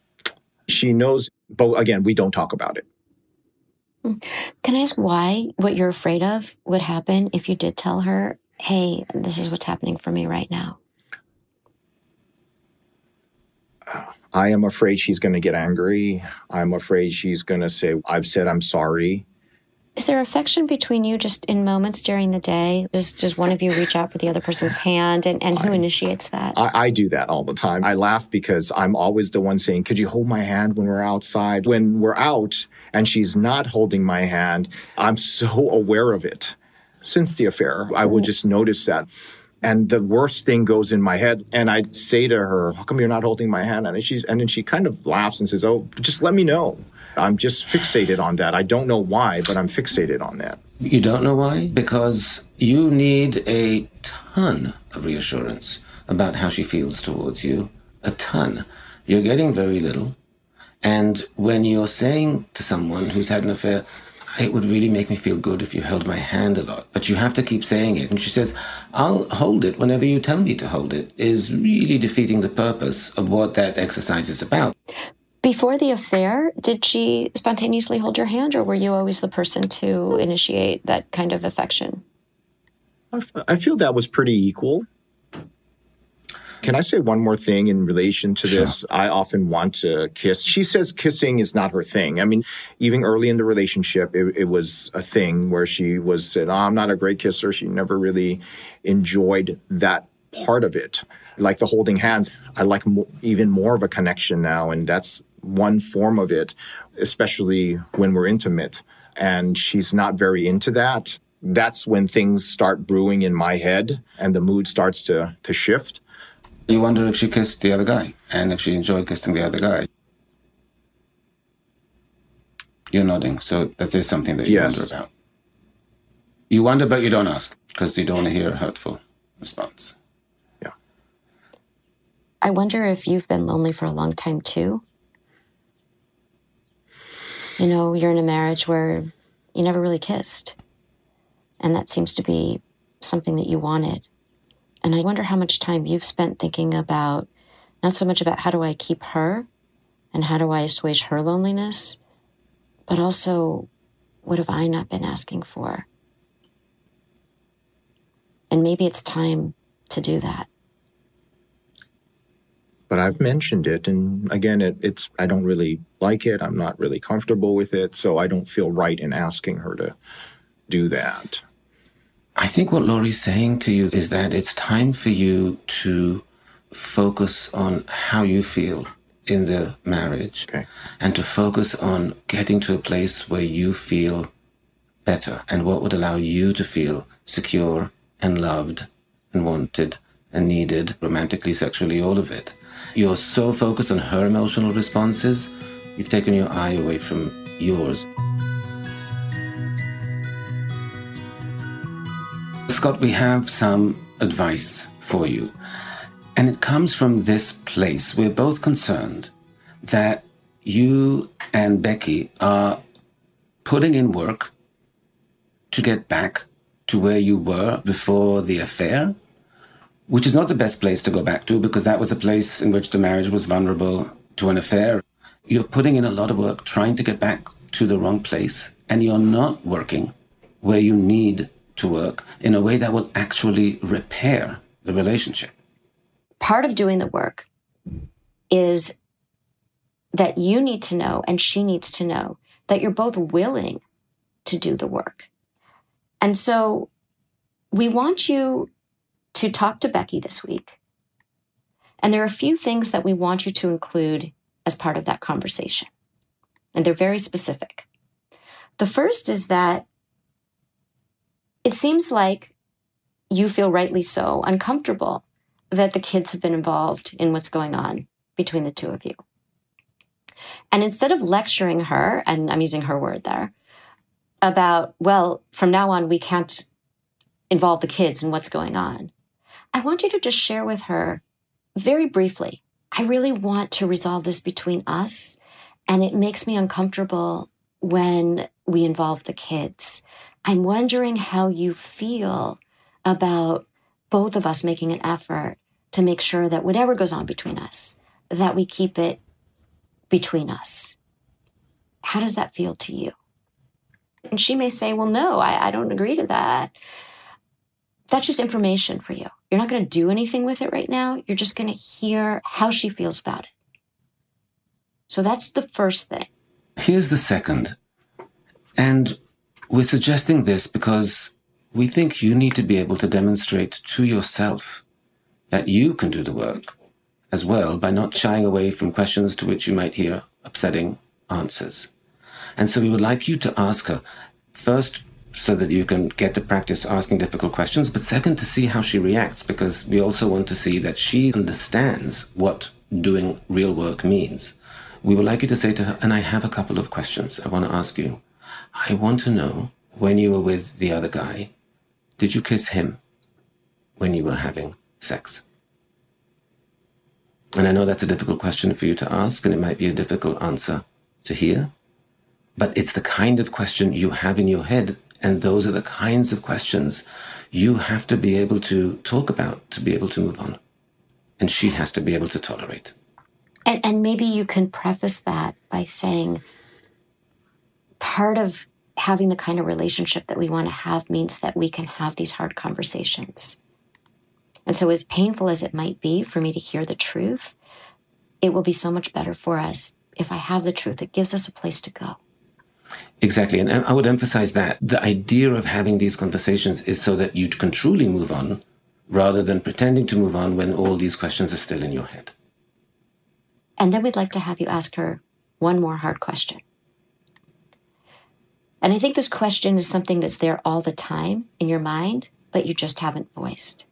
She knows, but again, we don't talk about it. Can I ask why what you're afraid of would happen if you did tell her, hey, this is what's happening for me right now? I am afraid she's going to get angry. I'm afraid she's going to say, I've said I'm sorry. Is there affection between you just in moments during the day? Does, does one of you reach out for the other person's hand? And, and who I, initiates that? I, I do that all the time. I laugh because I'm always the one saying, could you hold my hand when we're outside? When we're out and she's not holding my hand, I'm so aware of it. Since the affair, I will just notice that. And the worst thing goes in my head. And I say to her, how come you're not holding my hand? And, she's, and then she kind of laughs and says, oh, just let me know. I'm just fixated on that. I don't know why, but I'm fixated on that. You don't know why? Because you need a ton of reassurance about how she feels towards you. A ton. You're getting very little. And when you're saying to someone who's had an affair, it would really make me feel good if you held my hand a lot. But you have to keep saying it. And she says, I'll hold it whenever you tell me to hold it, is really defeating the purpose of what that exercise is about. Before the affair, did she spontaneously hold your hand, or were you always the person to initiate that kind of affection? I, f- I feel that was pretty equal. Can I say one more thing in relation to this? Sure. I often want to kiss. She says kissing is not her thing. I mean, even early in the relationship, it, it was a thing where she was said, oh, I'm not a great kisser. She never really enjoyed that part of it. Like the holding hands, I like mo- even more of a connection now. And that's one form of it, especially when we're intimate. And she's not very into that. That's when things start brewing in my head and the mood starts to, to shift. You wonder if she kissed the other guy and if she enjoyed kissing the other guy. You're nodding, so that is something that you yes. wonder about. You wonder, but you don't ask, because you don't want to hear a hurtful response. Yeah. I wonder if you've been lonely for a long time, too. You know, you're in a marriage where you never really kissed, and that seems to be something that you wanted. And I wonder how much time you've spent thinking about, not so much about how do I keep her and how do I assuage her loneliness, but also what have I not been asking for? And maybe it's time to do that. But I've mentioned it. And again, it, it's I don't really like it. I'm not really comfortable with it. So I don't feel right in asking her to do that. I think what Lori's saying to you is that it's time for you to focus on how you feel in the marriage, okay, and to focus on getting to a place where you feel better and what would allow you to feel secure and loved and wanted and needed romantically, sexually, all of it. You're so focused on her emotional responses, you've taken your eye away from yours. Scott, we have some advice for you. And it comes from this place. We're both concerned that you and Becky are putting in work to get back to where you were before the affair, which is not the best place to go back to because that was a place in which the marriage was vulnerable to an affair. You're putting in a lot of work trying to get back to the wrong place, and you're not working where you need to work in a way that will actually repair the relationship. Part of doing the work is that you need to know and she needs to know that you're both willing to do the work. And so we want you to talk to Becky this week. And there are a few things that we want you to include as part of that conversation. And they're very specific. The first is that it seems like you feel, rightly so, uncomfortable that the kids have been involved in what's going on between the two of you. And instead of lecturing her, and I'm using her word there, about, well, from now on, we can't involve the kids in what's going on, I want you to just share with her very briefly, I really want to resolve this between us, and it makes me uncomfortable when we involve the kids. I'm wondering how you feel about both of us making an effort to make sure that whatever goes on between us, that we keep it between us. How does that feel to you? And she may say, well, no, I, I don't agree to that. That's just information for you. You're not going to do anything with it right now. You're just going to hear how she feels about it. So that's the first thing. Here's the second. And we're suggesting this because we think you need to be able to demonstrate to yourself that you can do the work as well by not shying away from questions to which you might hear upsetting answers. And so we would like you to ask her first, so that you can get to practice asking difficult questions, but second, to see how she reacts, because we also want to see that she understands what doing real work means. We would like you to say to her, and I have a couple of questions I want to ask you. I want to know, when you were with the other guy, did you kiss him when you were having sex? And I know that's a difficult question for you to ask, and it might be a difficult answer to hear, but it's the kind of question you have in your head. And those are the kinds of questions you have to be able to talk about to be able to move on. And she has to be able to tolerate. And, and maybe you can preface that by saying, part of having the kind of relationship that we want to have means that we can have these hard conversations. And so as painful as it might be for me to hear the truth, it will be so much better for us if I have the truth. It gives us a place to go. Exactly. And I would emphasize that the idea of having these conversations is so that you can truly move on rather than pretending to move on when all these questions are still in your head. And then we'd like to have you ask her one more hard question. And I think this question is something that's there all the time in your mind, but you just haven't voiced.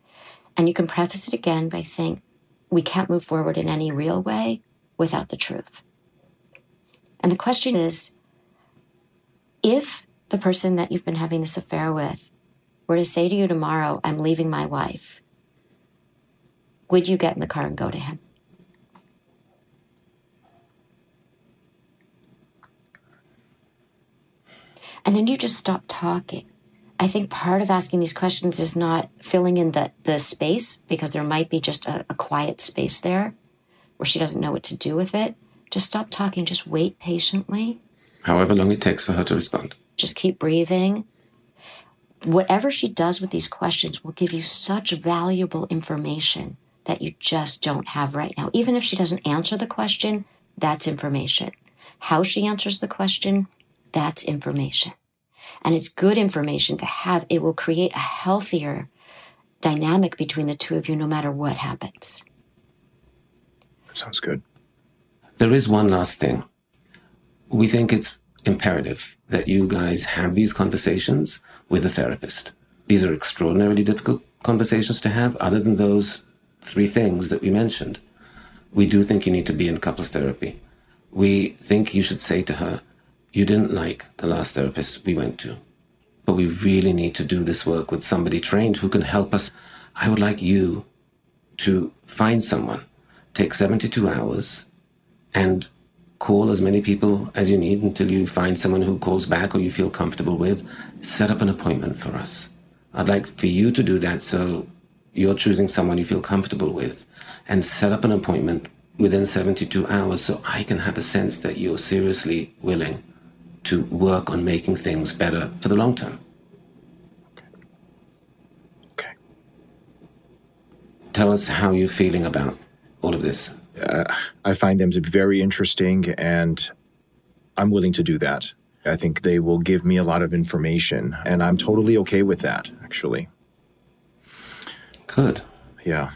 And you can preface it again by saying, we can't move forward in any real way without the truth. And the question is, if the person that you've been having this affair with were to say to you tomorrow, I'm leaving my wife, would you get in the car and go to him? And then you just stop talking. I think part of asking these questions is not filling in the, the space, because there might be just a, a quiet space there where she doesn't know what to do with it. Just stop talking. Just wait patiently. However long it takes for her to respond. Just keep breathing. Whatever she does with these questions will give you such valuable information that you just don't have right now. Even if she doesn't answer the question, that's information. How she answers the question, that's information. And it's good information to have. It will create a healthier dynamic between the two of you no matter what happens. That sounds good. There is one last thing. We think it's imperative that you guys have these conversations with a therapist. These are extraordinarily difficult conversations to have, other than those three things that we mentioned. We do think you need to be in couples therapy. We think you should say to her, you didn't like the last therapist we went to, but we really need to do this work with somebody trained who can help us. I would like you to find someone, take seventy-two hours, and call as many people as you need until you find someone who calls back or you feel comfortable with. Set up an appointment for us. I'd like for you to do that, so you're choosing someone you feel comfortable with, and set up an appointment within seventy-two hours so I can have a sense that you're seriously willing to work on making things better for the long term. Tell us how you're feeling about all of this. Uh, I find them very interesting, and I'm willing to do that. I think they will give me a lot of information, and I'm totally okay with that, actually. Good. Yeah.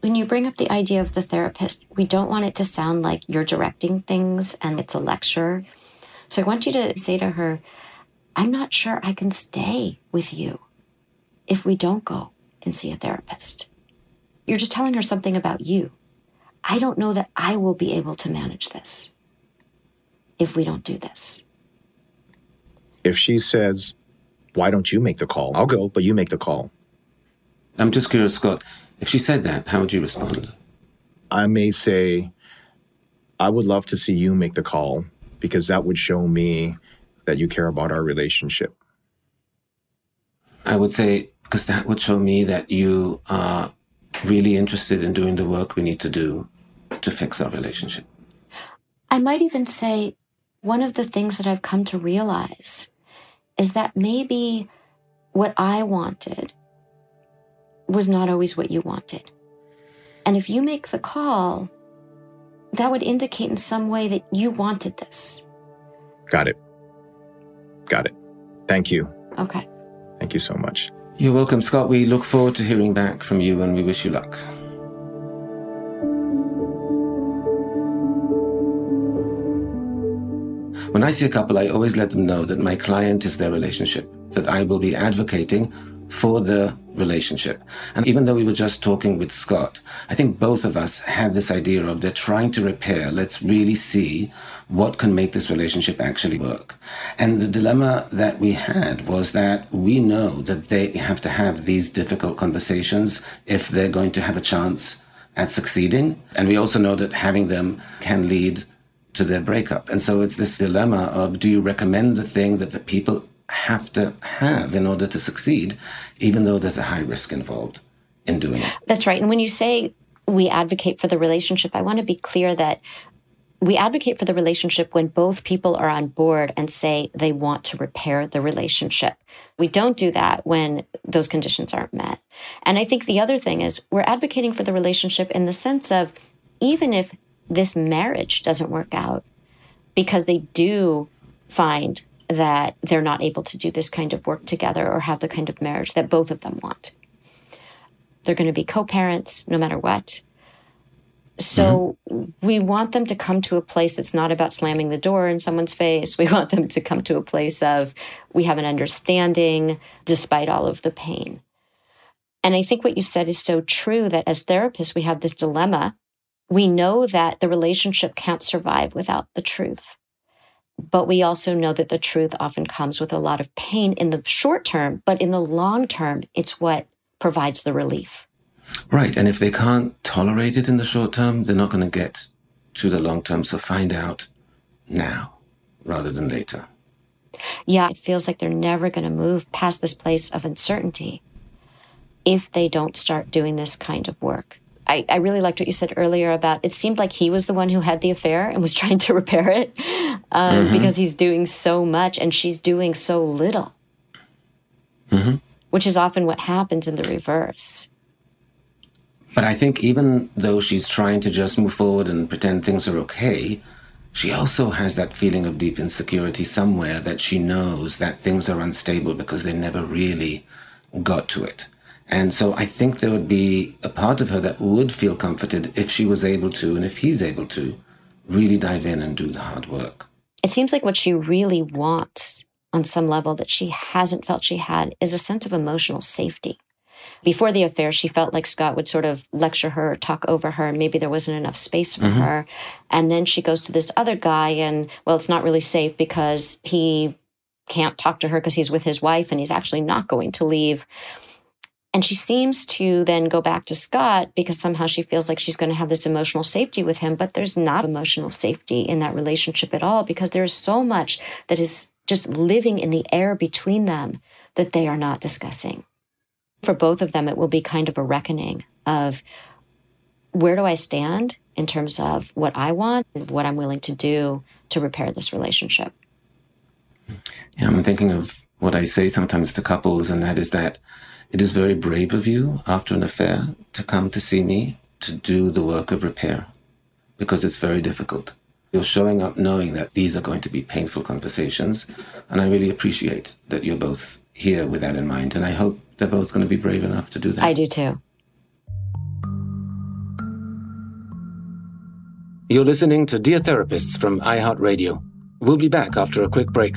When you bring up the idea of the therapist, we don't want it to sound like you're directing things and it's a lecture. So I want you to say to her, I'm not sure I can stay with you if we don't go and see a therapist. You're just telling her something about you. I don't know that I will be able to manage this if we don't do this. If she says, why don't you make the call? I'll go, but you make the call. I'm just curious, Scott, if she said that, how would you respond? I may say, I would love to see you make the call because that would show me that you care about our relationship. I would say, because that would show me that you are really interested in doing the work we need to do to fix our relationship. I might even say, one of the things that I've come to realize is that maybe what I wanted was not always what you wanted. And if you make the call, that would indicate in some way that you wanted this. Got it. Got it. Thank you. Okay. Thank you so much. You're welcome, Scott. We look forward to hearing back from you, and we wish you luck. When I see a couple, I always let them know that my client is their relationship, that I will be advocating for the relationship. And even though we were just talking with Scott, I think both of us had this idea of they're trying to repair. Let's really see what can make this relationship actually work. And the dilemma that we had was that we know that they have to have these difficult conversations if they're going to have a chance at succeeding. And we also know that having them can lead to their breakup. And so it's this dilemma of, do you recommend the thing that the people have to have in order to succeed, even though there's a high risk involved in doing it? That's right. And when you say we advocate for the relationship, I want to be clear that we advocate for the relationship when both people are on board and say they want to repair the relationship. We don't do that when those conditions aren't met. And I think the other thing is we're advocating for the relationship in the sense of, even if this marriage doesn't work out because they do find that they're not able to do this kind of work together or have the kind of marriage that both of them want. They're going to be co-parents no matter what. So mm-hmm. we want them to come to a place that's not about slamming the door in someone's face. We want them to come to a place of, we have an understanding despite all of the pain. And I think what you said is so true, that as therapists, we have this dilemma. We know that the relationship can't survive without the truth. But we also know that the truth often comes with a lot of pain in the short term, but in the long term, it's what provides the relief. Right. And if they can't tolerate it in the short term, they're not going to get to the long term. So find out now rather than later. Yeah, it feels like they're never going to move past this place of uncertainty if they don't start doing this kind of work. I, I really liked what you said earlier about, it seemed like he was the one who had the affair and was trying to repair it um, mm-hmm. because he's doing so much and she's doing so little, mm-hmm. which is often what happens in the reverse. But I think even though she's trying to just move forward and pretend things are okay, she also has that feeling of deep insecurity somewhere, that she knows that things are unstable because they never really got to it. And so I think there would be a part of her that would feel comforted if she was able to, and if he's able to, really dive in and do the hard work. It seems like what she really wants on some level that she hasn't felt she had is a sense of emotional safety. Before the affair, she felt like Scott would sort of lecture her or talk over her, and maybe there wasn't enough space for mm-hmm. her. And then she goes to this other guy and, well, it's not really safe because he can't talk to her because he's with his wife and he's actually not going to leave. And she seems to then go back to Scott because somehow she feels like she's going to have this emotional safety with him, but there's not emotional safety in that relationship at all because there is so much that is just living in the air between them that they are not discussing. For both of them, it will be kind of a reckoning of, where do I stand in terms of what I want and what I'm willing to do to repair this relationship? Yeah, I'm thinking of what I say sometimes to couples, and that is that It is very brave of you after an affair to come to see me to do the work of repair, because it's very difficult. You're showing up knowing that these are going to be painful conversations, and I really appreciate that you're both here with that in mind, and I hope they're both going to be brave enough to do that. I do too. You're listening to Dear Therapists from iHeartRadio. We'll be back after a quick break.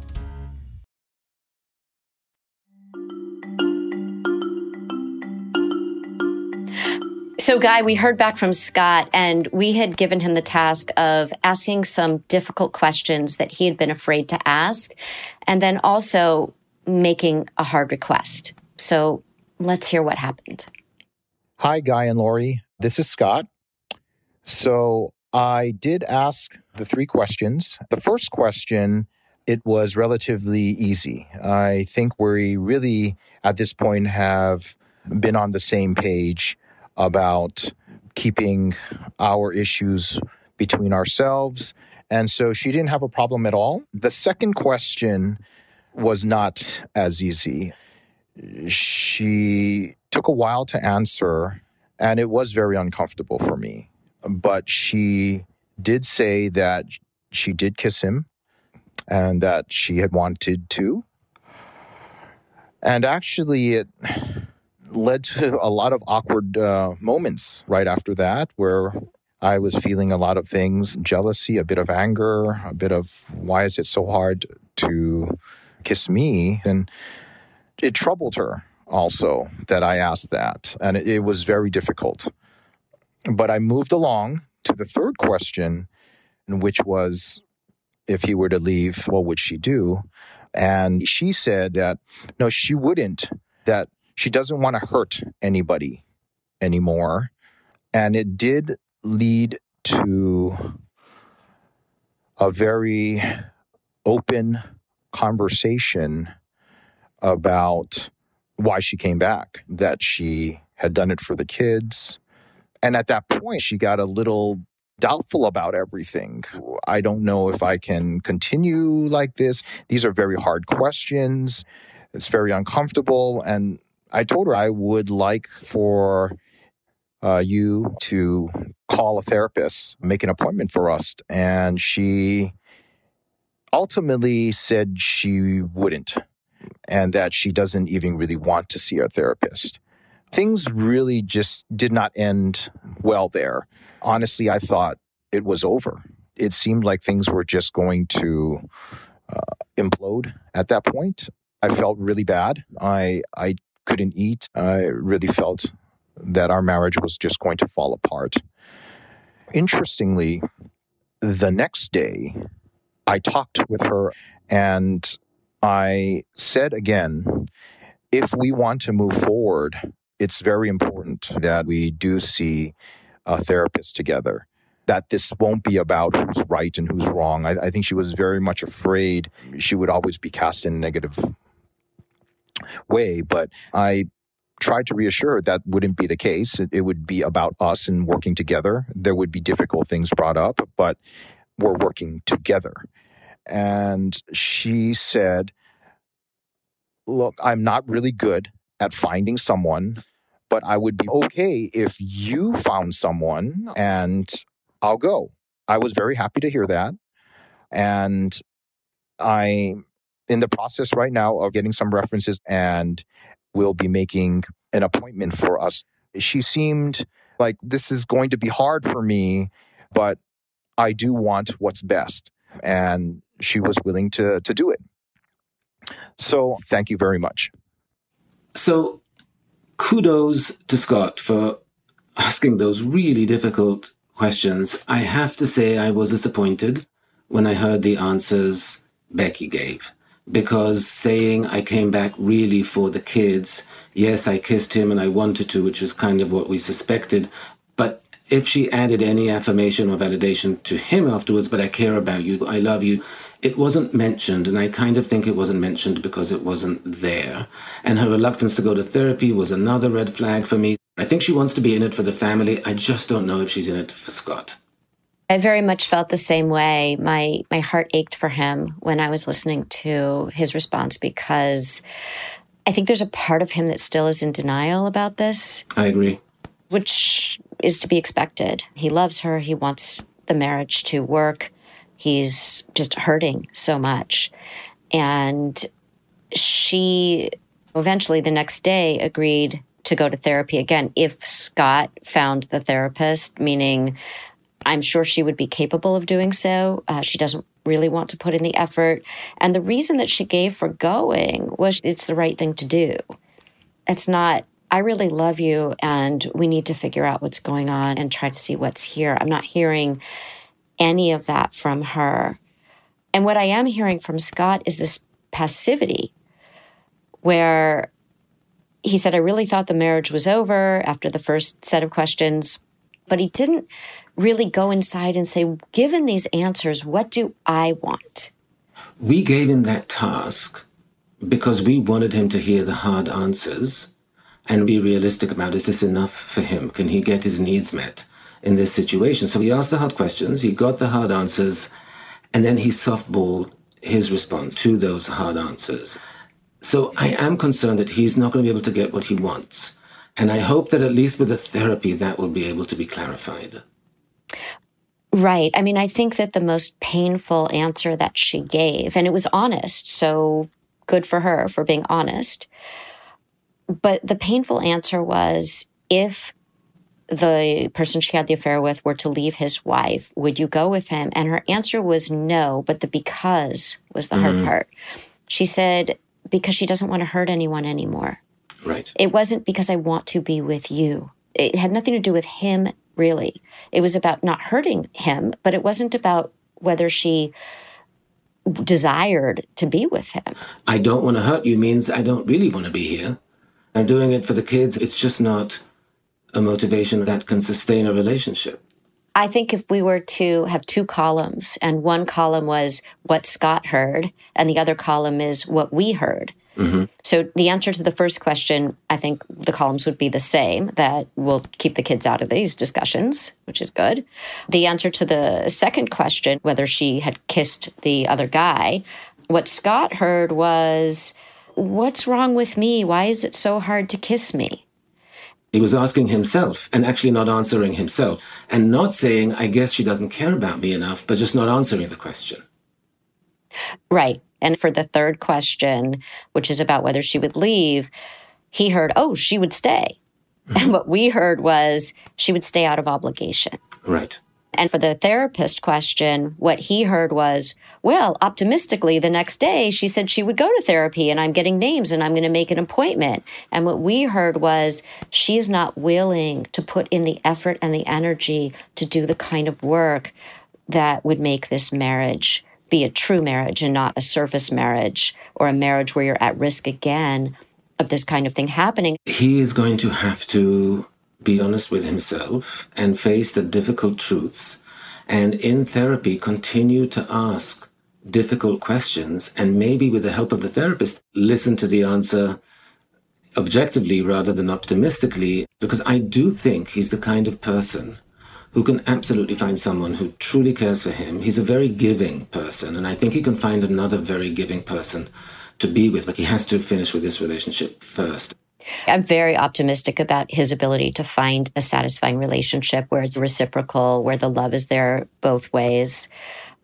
So, Guy, we heard back from Scott, and we had given him the task of asking some difficult questions that he had been afraid to ask, and then also making a hard request. So let's hear what happened. Hi, Guy and Lori. This is Scott. So I did ask the three questions. The first question, it was relatively easy. I think we really, at this point, have been on the same page about keeping our issues between ourselves. And so she didn't have a problem at all. The second question was not as easy. She took a while to answer, and it was very uncomfortable for me. But she did say that she did kiss him and that she had wanted to. And actually, it led to a lot of awkward uh, moments right after that, where I was feeling a lot of things, jealousy, a bit of anger, a bit of why is it so hard to kiss me? And it troubled her also that I asked that. And it, it was very difficult. But I moved along to the third question, which was, if he were to leave, what would she do? And she said that, no, she wouldn't, that she doesn't want to hurt anybody anymore. And it did lead to a very open conversation about why she came back, that she had done it for the kids. And at that point, she got a little doubtful about everything. I don't know if I can continue like this. These are very hard questions. It's very uncomfortable. And I told her I would like for uh, you to call a therapist, make an appointment for us. And she ultimately said she wouldn't, and that she doesn't even really want to see a therapist. Things really just did not end well there. Honestly, I thought it was over. It seemed like things were just going to uh, implode at that point. I felt really bad. I I. couldn't eat. I really felt that our marriage was just going to fall apart. Interestingly, the next day, I talked with her and I said again, if we want to move forward, it's very important that we do see a therapist together. that this won't be about who's right and who's wrong. I, I think she was very much afraid she would always be cast in a negative way, but I tried to reassure her that wouldn't be the case. It, it would be about us and working together. There would be difficult things brought up, but we're working together. And she said, look, I'm not really good at finding someone, but I would be okay if you found someone and I'll go. I was very happy to hear that. And I'm in the process right now of getting some references and we'll be making an appointment for us. She seemed like this is going to be hard for me, but I do want what's best. And she was willing to to do it. So thank you very much. So kudos to Scott for asking those really difficult questions. I have to say I was disappointed when I heard the answers Becky gave, because saying I came back really for the kids, yes, I kissed him and I wanted to, which was kind of what we suspected, but if she added any affirmation or validation to him afterwards, but I care about you, I love you, it wasn't mentioned. And I kind of think it wasn't mentioned because it wasn't there. And her reluctance to go to therapy was another red flag for me. I think she wants to be in it for the family. I just don't know if she's in it for Scott. I very much felt the same way. My my heart ached for him when I was listening to his response, because I think there's a part of him that still is in denial about this. I agree. Which is to be expected. He loves her. He wants the marriage to work. He's just hurting so much. And she eventually the next day agreed to go to therapy again if Scott found the therapist, meaning I'm sure she would be capable of doing so. Uh, she doesn't really want to put in the effort. And the reason that she gave for going was it's the right thing to do. It's not I really love you and we need to figure out what's going on and try to see what's here. I'm not hearing any of that from her. And what I am hearing from Scott is this passivity where he said, I really thought the marriage was over after the first set of questions, but he didn't really go inside and say, given these answers, what do I want? We gave him that task because we wanted him to hear the hard answers and be realistic about, is this enough for him? Can he get his needs met in this situation? So he asked the hard questions, he got the hard answers, and then he softballed his response to those hard answers. So I am concerned that he's not going to be able to get what he wants. And I hope that at least with the therapy, that will be able to be clarified. Right. I mean, I think that the most painful answer that she gave, and it was honest, so good for her for being honest, but the painful answer was, if the person she had the affair with were to leave his wife, would you go with him? And her answer was no, but the because was the hard mm. part. She said, because she doesn't want to hurt anyone anymore. Right. It wasn't because I want to be with you. It had nothing to do with him, really. It was about not hurting him, but it wasn't about whether she desired to be with him. I don't want to hurt you means I don't really want to be here. I'm doing it for the kids. It's just not a motivation that can sustain a relationship. I think if we were to have two columns, and one column was what Scott heard, and the other column is what we heard. Mm-hmm. So the answer to the first question, I think the columns would be the same, that we'll keep the kids out of these discussions, which is good. The answer to the second question, whether she had kissed the other guy, what Scott heard was, what's wrong with me? Why is it so hard to kiss me? He was asking himself and actually not answering himself and not saying, I guess she doesn't care about me enough, but just not answering the question. Right. And for the third question, which is about whether she would leave, he heard, oh, she would stay. Mm-hmm. And what we heard was she would stay out of obligation. Right. And for the therapist question, what he heard was, well, optimistically, the next day, she said she would go to therapy and I'm getting names and I'm going to make an appointment. And what we heard was she is not willing to put in the effort and the energy to do the kind of work that would make this marriage be a true marriage and not a surface marriage or a marriage where you're at risk again of this kind of thing happening. He is going to have to be honest with himself and face the difficult truths and in therapy continue to ask difficult questions, and maybe with the help of the therapist, listen to the answer objectively rather than optimistically, because I do think he's the kind of person who can absolutely find someone who truly cares for him. He's a very giving person, and I think he can find another very giving person to be with, but he has to finish with this relationship first. I'm very optimistic about his ability to find a satisfying relationship where it's reciprocal, where the love is there both ways.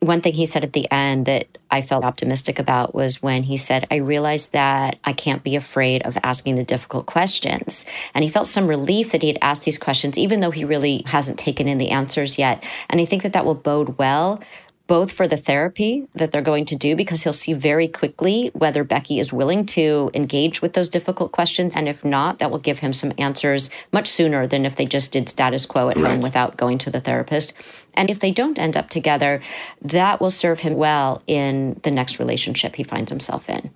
One thing he said at the end that I felt optimistic about was when he said, I realized that I can't be afraid of asking the difficult questions. And he felt some relief that he had asked these questions, even though he really hasn't taken in the answers yet. And I think that that will bode well, both for the therapy that they're going to do, because he'll see very quickly whether Becky is willing to engage with those difficult questions. And if not, that will give him some answers much sooner than if they just did status quo at right. home without going to the therapist. And if they don't end up together, that will serve him well in the next relationship he finds himself in.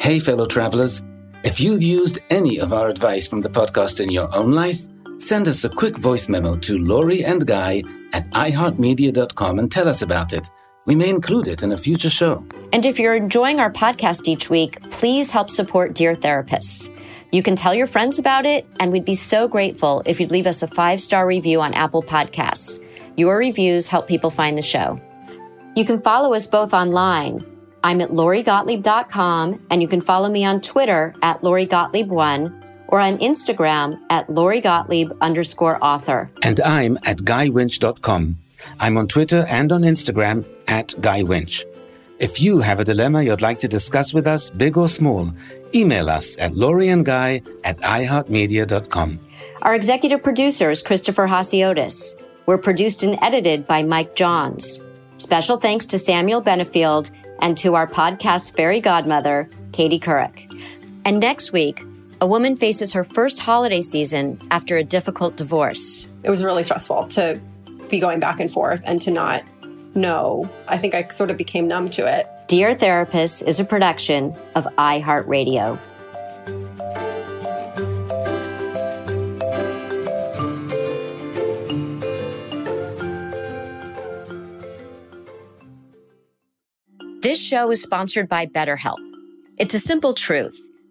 Hey, fellow travelers. If you've used any of our advice from the podcast in your own life, send us a quick voice memo to Lori and Guy at i heart media dot com and tell us about it. We may include it in a future show. And if you're enjoying our podcast each week, please help support Dear Therapists. You can tell your friends about it, and we'd be so grateful if you'd leave us a five-star review on Apple Podcasts. Your reviews help people find the show. You can follow us both online. I'm at lori gottlieb dot com, and you can follow me on Twitter at lori gottlieb one. Or on Instagram at Lori Gottlieb underscore author. And I'm at guy winch dot com. I'm on Twitter and on Instagram at Guy Winch. If you have a dilemma you'd like to discuss with us, big or small, email us at loriandguy at i heart media dot com. Our executive producer is Christopher Hasiotis. We're produced and edited by Mike Johns. Special thanks to Samuel Benefield and to our podcast's fairy godmother, Katie Couric. And next week, a woman faces her first holiday season after a difficult divorce. It was really stressful to be going back and forth and to not know. I think I sort of became numb to it. Dear Therapist is a production of iHeartRadio. This show is sponsored by BetterHelp. It's a simple truth.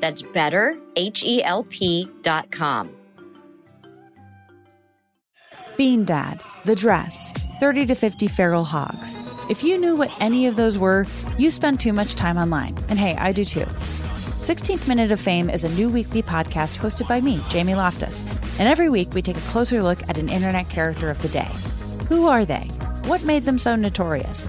That's better, H E L P dot com. Bean Dad, The Dress, thirty to fifty Feral Hogs. If you knew what any of those were, you spend too much time online. And hey, I do too. sixteenth Minute of Fame is a new weekly podcast hosted by me, Jamie Loftus. And every week we take a closer look at an internet character of the day. Who are they? What made them so notorious?